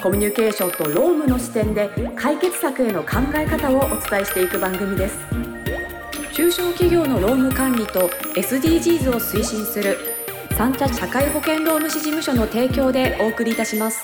コミュニケーションと労務の視点で解決策への考え方をお伝えしていく番組です。中小企業の労務管理と SDGs を推進する三茶社会保険労務士事務所の提供でお送りいたします。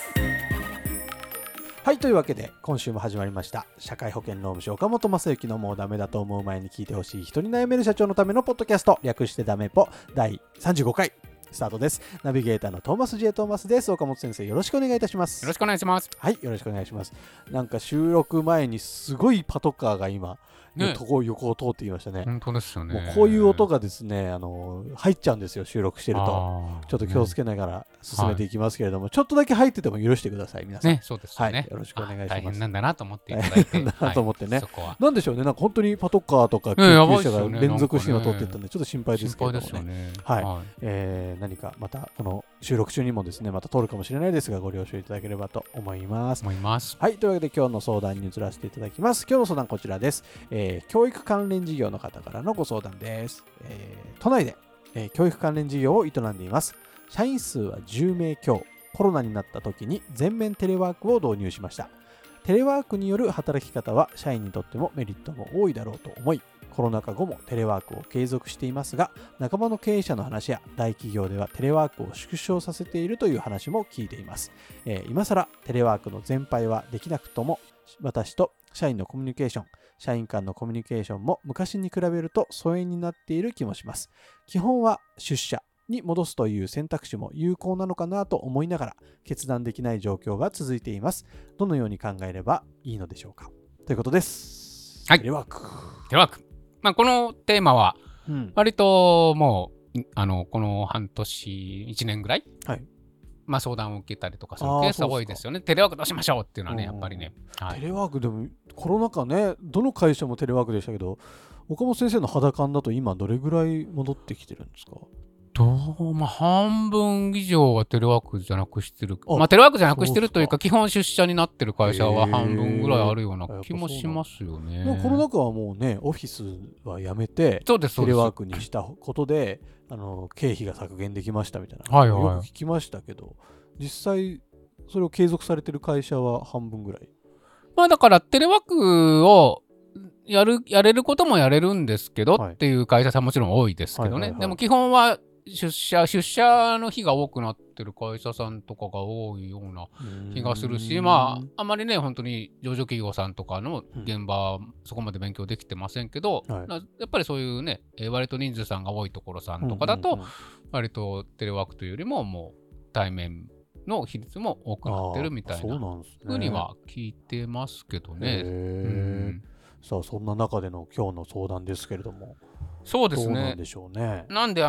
はい、というわけで今週も始まりました社会保険労務士岡本正幸のもうダメだと思う前に聞いてほしい人に悩める社長のためのポッドキャスト、略してダメポ第35回スタートです。ナビゲーターのトーマス J トーマスです。岡本先生、よろしくお願いいたします。よろしくお願いします。はい、よろしくお願いします。なんか収録前にすごいパトカーが今ね、横を通っていましたね。本当ですよね。もうこういう音がですね、入っちゃうんですよ、収録してると。ちょっと気をつけながら進めていきますけれども、ね、はい、ちょっとだけ入ってても許してください皆さん、ね、そうですね、はい、よろしくお願いします。大変なんだなと思っていただいてと思ってね、はい、そこはなんでしょうね、なんか本当にパトカーとか救急車が連続して通っていったんでちょっと心配ですけども ね、はい、はい、何かまたこの収録中にもですねまた通るかもしれないですがご了承いただければと思います。はい、というわけで今日の相談に移らせていただきます。今日の相談こちらです。教育関連事業の方からのご相談です。都内で、教育関連事業を営んでいます。社員数は10名強。コロナになった時に全面テレワークを導入しました。テレワークによる働き方は社員にとってもメリットも多いだろうと思い、コロナ禍後もテレワークを継続していますが、仲間の経営者の話や大企業ではテレワークを縮小させているという話も聞いています。今更テレワークの全廃はできなくとも、私と社員のコミュニケーション、社員間のコミュニケーションも昔に比べると疎遠になっている気もします。基本は出社に戻すという選択肢も有効なのかなと思いながら、決断できない状況が続いています。どのように考えればいいのでしょうか。ということです。はい、テレワーク。まあ、このテーマは割ともう、この半年1年ぐらい、はい、まあ、相談を受けたりとかするケースが多いですよね。テレワークどうしましょうっていうのはね、やっぱりね、はい、テレワークでもコロナ禍ね、どの会社もテレワークでしたけど、岡本先生の肌感だと今どれぐらい戻ってきてるんですか？まあ、半分以上はテレワークじゃなくしてる、まあ、テレワークじゃなくしてるというか基本出社になってる会社は半分ぐらいあるような気もしますよね。コロナ禍はもうね、オフィスはやめてテレワークにしたことで経費が削減できましたみたいな、はいはい、よく聞きましたけど、実際それを継続されてる会社は半分ぐらい、まあ、だからテレワークをやれることもやれるんですけど、はい、っていう会社さんもちろん多いですけどね、はいはいはい、でも基本は出社の日が多くなってる会社さんとかが多いような気がするし、まああまりね本当に上場企業さんとかの現場、うん、そこまで勉強できてませんけど、はい、やっぱりそういうね割と人数さんが多いところさんとかだと、うんうんうん、割とテレワークというよりももう対面の比率も多くなってるみたいなふうには聞いてますけどね。うん、さあそんな中での今日の相談ですけれども、そうですね、どうなんでしょうね。なんで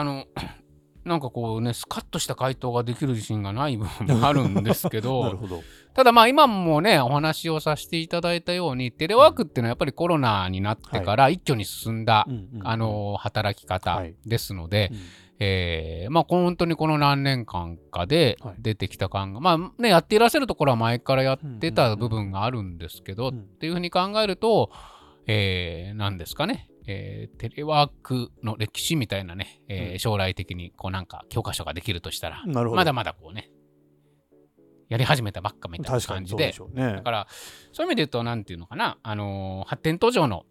なんかこうねスカッとした回答ができる自信がない部分もあるんですけど、 なるほど。ただまあ今もねお話をさせていただいたようにテレワークっていうのはやっぱりコロナになってから一挙に進んだ、はい、働き方ですので、はい、まあ本当にこの何年間かで出てきた感が、はい、まあねやっていらっしゃるところは前からやってた部分があるんですけど、うんうんうん、っていうふうに考えると、何ですかね、テレワークの歴史みたいなね、将来的にこうなんか教科書ができるとしたら、まだまだこうねやり始めたばっかみたいな感じ で、だからそういう意味で言うとなんていうのかな、発展途上の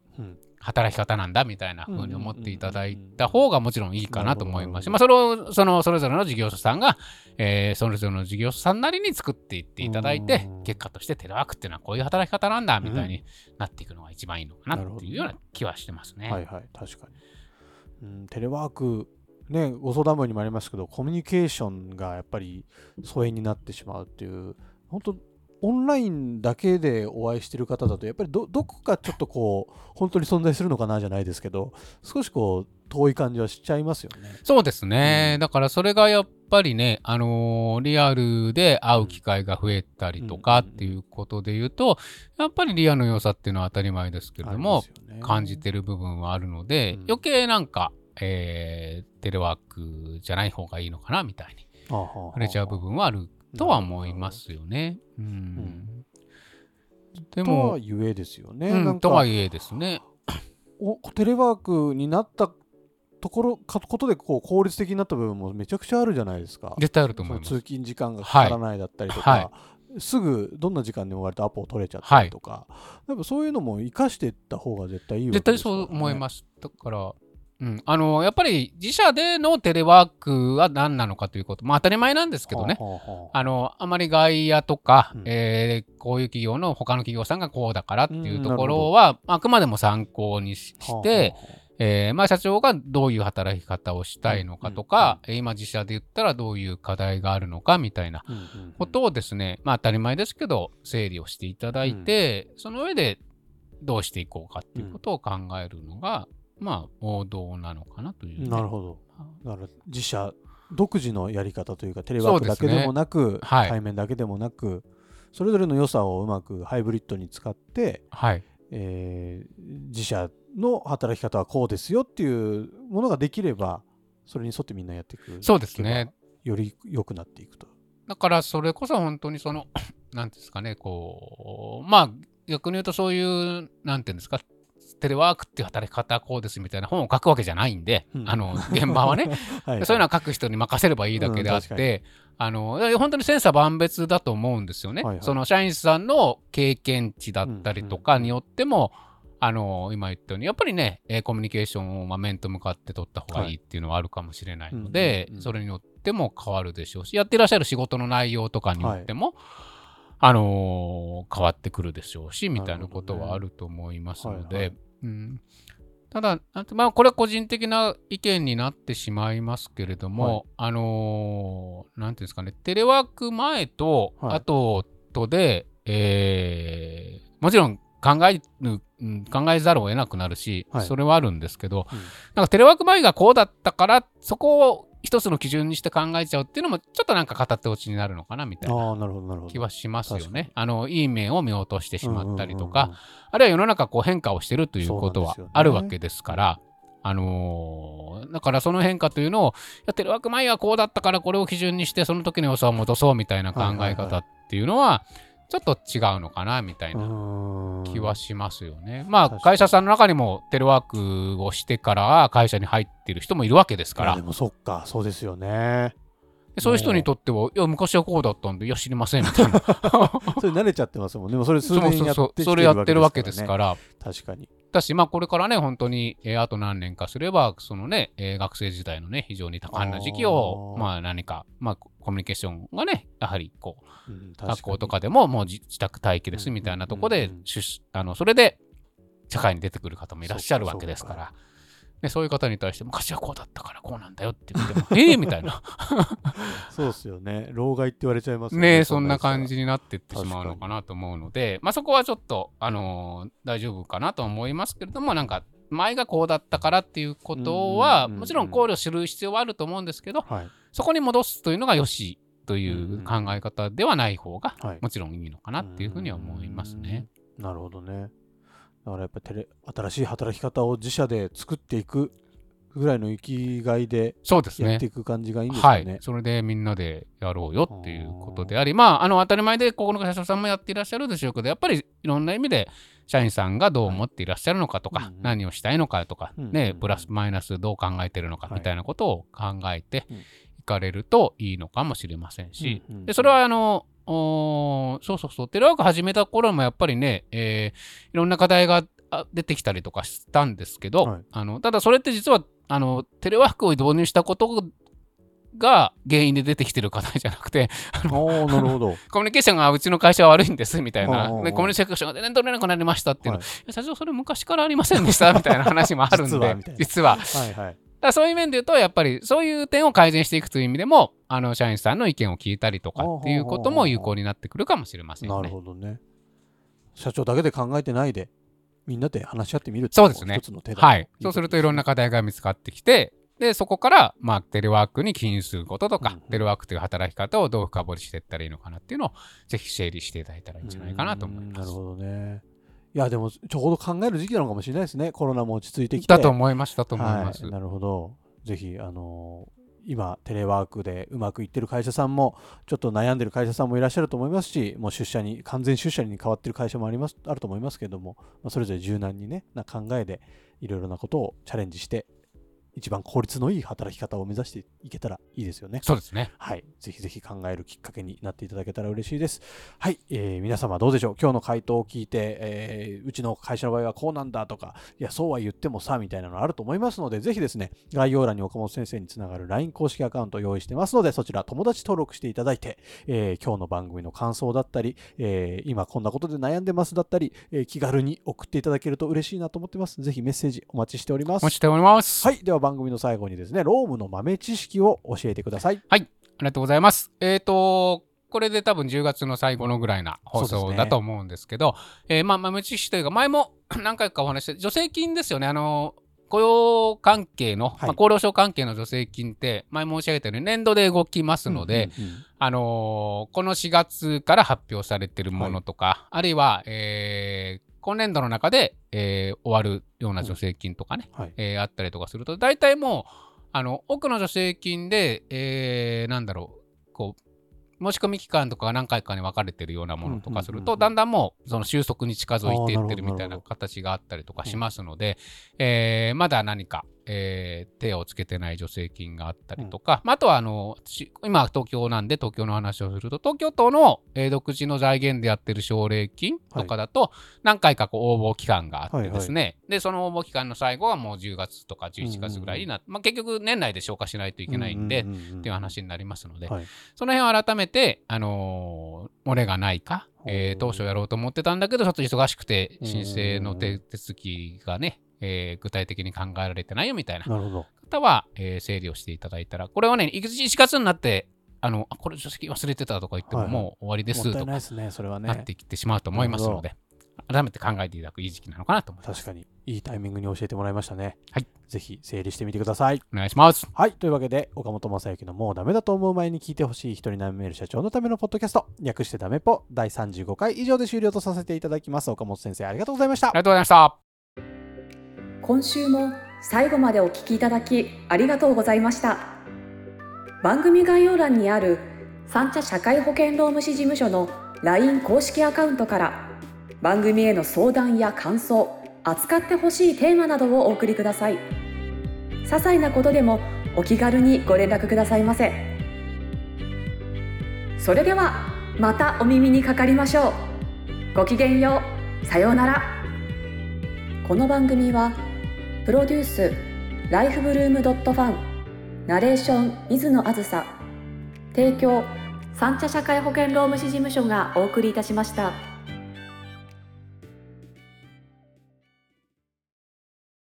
働き方なんだみたいな風に思っていただいた方がもちろんいいかなと思いますし、まあ、それぞれの事業者さんが、それぞれの事業者さんなりに作っていっていただいて、結果としてテレワークっていうのはこういう働き方なんだみたいになっていくのが一番いいのかなっていうような気はしてますね。はいはい、確かに、うん、テレワークね、ご相談文にもありますけどコミュニケーションがやっぱり疎遠になってしまうっていう、本当オンラインだけでお会いしてる方だとやっぱり どこかちょっとこう本当に存在するのかなじゃないですけど、少しこう遠い感じはしちゃいますよね。そうですね、だからそれがやっぱりね、リアルで会う機会が増えたりとかっていうことでいうと、やっぱりリアルの良さっていうのは当たり前ですけれども、ね、感じてる部分はあるので、余計なんか、テレワークじゃない方がいいのかなみたいに触れちゃう部分はあるとは思いますよね。うん、でもとはゆえですよね。なんかとはゆえですね。テレワークになったところことでこう効率的になった部分もめちゃくちゃあるじゃないですか。絶対あると思います。通勤時間がかからないだったりとか、すぐどんな時間でも割とアポを取れちゃったりとか、やっぱそういうのも生かしていった方が絶対いいわけですよね。絶対そう思います。だから。やっぱり自社でのテレワークは何なのかということ、まあ、当たり前なんですけどね、あまり外野とか、こういう企業の他の企業さんがこうだからっていうところはあくまでも参考にして、社長がどういう働き方をしたいのかとか、今自社で言ったらどういう課題があるのかみたいなことをですね、まあ、当たり前ですけど整理をしていただいて、その上でどうしていこうかっていうことを考えるのが、まあ、王道なのかなという、ね、なるほど。だから自社独自のやり方というか、テレワークだけでもなく、対面だけでもなく、それぞれの良さをうまくハイブリッドに使って、自社の働き方はこうですよっていうものができれば、それに沿ってみんなやっていく。そうですね。より良くなっていくと。だからそれこそ本当にそのなんですかね、こうまあ逆に言うとそういうなんていうんですか。テレワークっていう働き方こうですみたいな本を書くわけじゃないんで、現場はねそういうのは書く人に任せればいいだけであって、本当に千差万別だと思うんですよね、その社員さんの経験値だったりとかによっても、今言ったようにやっぱりね、コミュニケーションを面と向かって取った方がいいっていうのはあるかもしれないので、それによっても変わるでしょうし、やってらっしゃる仕事の内容とかによっても、変わってくるでしょうしみたいなことはあると思いますので、ただ、まあ、これは個人的な意見になってしまいますけれども、なんていうんですかね、テレワーク前と後とで、もちろん考えざるを得なくなるし、それはあるんですけど、なんかテレワーク前がこうだったからそこを一つの基準にして考えちゃうっていうのもちょっとなんか片手落ちになるのかなみたいな気はしますよね。いい面を見落としてしまったりとか、あるいは世の中こう変化をしてるということはあるわけですから、だからその変化というのをテレワーク前はこうだったからこれを基準にしてその時の良さを戻そうみたいな考え方っていうのはちょっと違うのかなみたいな気はしますよね。まあ会社さんの中にもテレワークをしてから会社に入っている人もいるわけですから。でもそっか、そうですよね。そういう人にとっては、いや昔はこうだったんで、いや知りませんみたいなそれ慣れちゃってますもんね。でもそれ数年やってきてるわけですからね。それやってるわけですから。確かに。だし、まあこれからね、本当にあと何年かすればそのね、学生時代のね非常に多感な時期を、まあ何か、まあコミュニケーションがね、やはりこう、学校とかでももう自宅待機ですみたいなとこで、それで社会に出てくる方もいらっしゃるわけですから、そういう方に対して昔はこうだったからこうなんだよって言ってもみたいなそうですよね。老害って言われちゃいますよ ね。そんな感じになっていってしまうのかなと思うので、まあ、そこはちょっと、大丈夫かなと思いますけれども、なんか前がこうだったからっていうことはもちろん考慮する必要はあると思うんですけど、そこに戻すというのがよしという考え方ではない方がもちろんいいのかなっていうふうには思いますね。なるほどね。だからやっぱり新しい働き方を自社で作っていくぐらいの生きがいでやっていく感じがいいんですよね。それでみんなでやろうよっていうことであり、まあ、当たり前でここの社長さんもやっていらっしゃるでしょうけど、やっぱりいろんな意味で社員さんがどう思っていらっしゃるのかとか、何をしたいのかとか、プラスマイナスどう考えてるのかみたいなことを考えていかれるといいのかもしれませんし、でそれはテレワーク始めた頃もやっぱりね、いろんな課題が出てきたりとかしたんですけど、ただそれって実はテレワークを導入したことが原因で出てきてる課題じゃなくて、なるほどコミュニケーションがうちの会社は悪いんですみたいな、コミュニケーションが全然取れなくなりましたっていうの、社長それ昔からありませんでしたみたいな話もあるんで実はそういう面で言うと、やっぱりそういう点を改善していくという意味でも、社員さんの意見を聞いたりとかっていうことも有効になってくるかもしれませんね。なるほどね。社長だけで考えてないでみんなで話し合ってみるっていうのも一つの手だ。はい、そうするといろんな課題が見つかってきて、でそこから、まあ、テレワークに起因することとか、うん、テレワークという働き方をどう深掘りしていったらいいのかなっていうのをぜひ整理していただいたらいいんじゃないかなと思います。なるほどね。いやでもちょうど考える時期なのかもしれないですね。コロナも落ち着いてきてだと思いましたと思います、はい、なるほど。ぜひ今テレワークでうまくいってる会社さんもちょっと悩んでる会社さんもいらっしゃると思いますし、もう出社に完全出社に変わってる会社もあると思いますけれども、それぞれ柔軟にねな考えでいろいろなことをチャレンジして一番効率のいい働き方を目指していけたらいいですよね。そうですね。はい、ぜひぜひ考えるきっかけになっていただけたら嬉しいです。はい、皆様どうでしょう。今日の回答を聞いて、うちの会社の場合はこうなんだとか、いやそうは言ってもさみたいなのあると思いますので、ぜひですね概要欄に岡本先生につながる LINE 公式アカウントを用意してますので、そちら友達登録していただいて、今日の番組の感想だったり、今こんなことで悩んでますだったり、気軽に送っていただけると嬉しいなと思ってます。ぜひメッセージお待ちしております。お待ちしております。はい、では番組の最後にですねロームの豆知識を教えてください。はい、ありがとうございます。これで多分10月の最後のぐらいな放送だと思うんですけど、まあ、豆知識というか前も何回かお話して助成金ですよね。雇用関係の、はい、まあ、厚労省関係の助成金って前申し上げたように年度で動きますので、うんうんうん、この4月から発表されているものとか、はい、あるいは、今年度の中で、終わるような助成金とかね、うん、はい、あったりとかすると大体もう多くの助成金で、こう申し込み期間とかが何回かに分かれてるようなものとかすると、うんうんうんうん、だんだんもうその収束に近づいていってるみたいな形があったりとかしますので、まだ何か、手をつけてない助成金があったりとか、うん、あとは今東京なんで東京の話をすると東京都の独自の財源でやってる奨励金とかだと何回かこう応募期間があってですね、はいはいはい、でその応募期間の最後はもう10月とか11月ぐらいになって、うんうん、まあ、結局年内で消化しないといけないんで、うんうんうんうん、っていう話になりますので、はい、その辺を改めて漏れがないか、当初やろうと思ってたんだけどちょっと忙しくて申請の 手続きがね、具体的に考えられてないよみたいな方は、整理をしていただいたら、これはね1月になってこれ助成金忘れてたとか言っても、はい、もう終わりですとかなってきてしまうと思いますので、改めて考えていただくいい時期なのかなと思います。確かにいいタイミングに教えてもらいましたね。はい、ぜひ整理してみてください。お願いします。はい、というわけで岡本雅之のもうダメだと思う前に聞いてほしい人に悩める社長のためのポッドキャスト、略してダメポ第35回以上で終了とさせていただきます。岡本先生ありがとうございました。ありがとうございました。今週も最後までお聞きいただきありがとうございました。番組概要欄にある三茶社会保険労務士事務所の LINE 公式アカウントから番組への相談や感想、扱ってほしいテーマなどをお送りください。些細なことでもお気軽にご連絡くださいませ。それではまたお耳にかかりましょう。ごきげんよう。さようなら。この番組はプロデュースライフブルームドットファン、ナレーション水野あずさ、提供三茶社会保険労務士事務所がお送りいたしました。